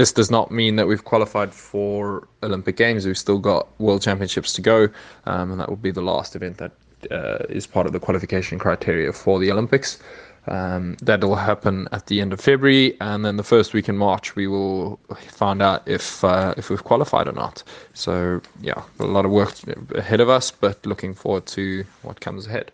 This does not mean that we've qualified for Olympic Games. We've still got World Championships to go, and that will be the last event that is part of the qualification criteria for the Olympics. That'll happen at the end of February, and then the first week in March we will find out if we've qualified or not. So yeah, a lot of work ahead of us, but looking forward to what comes ahead.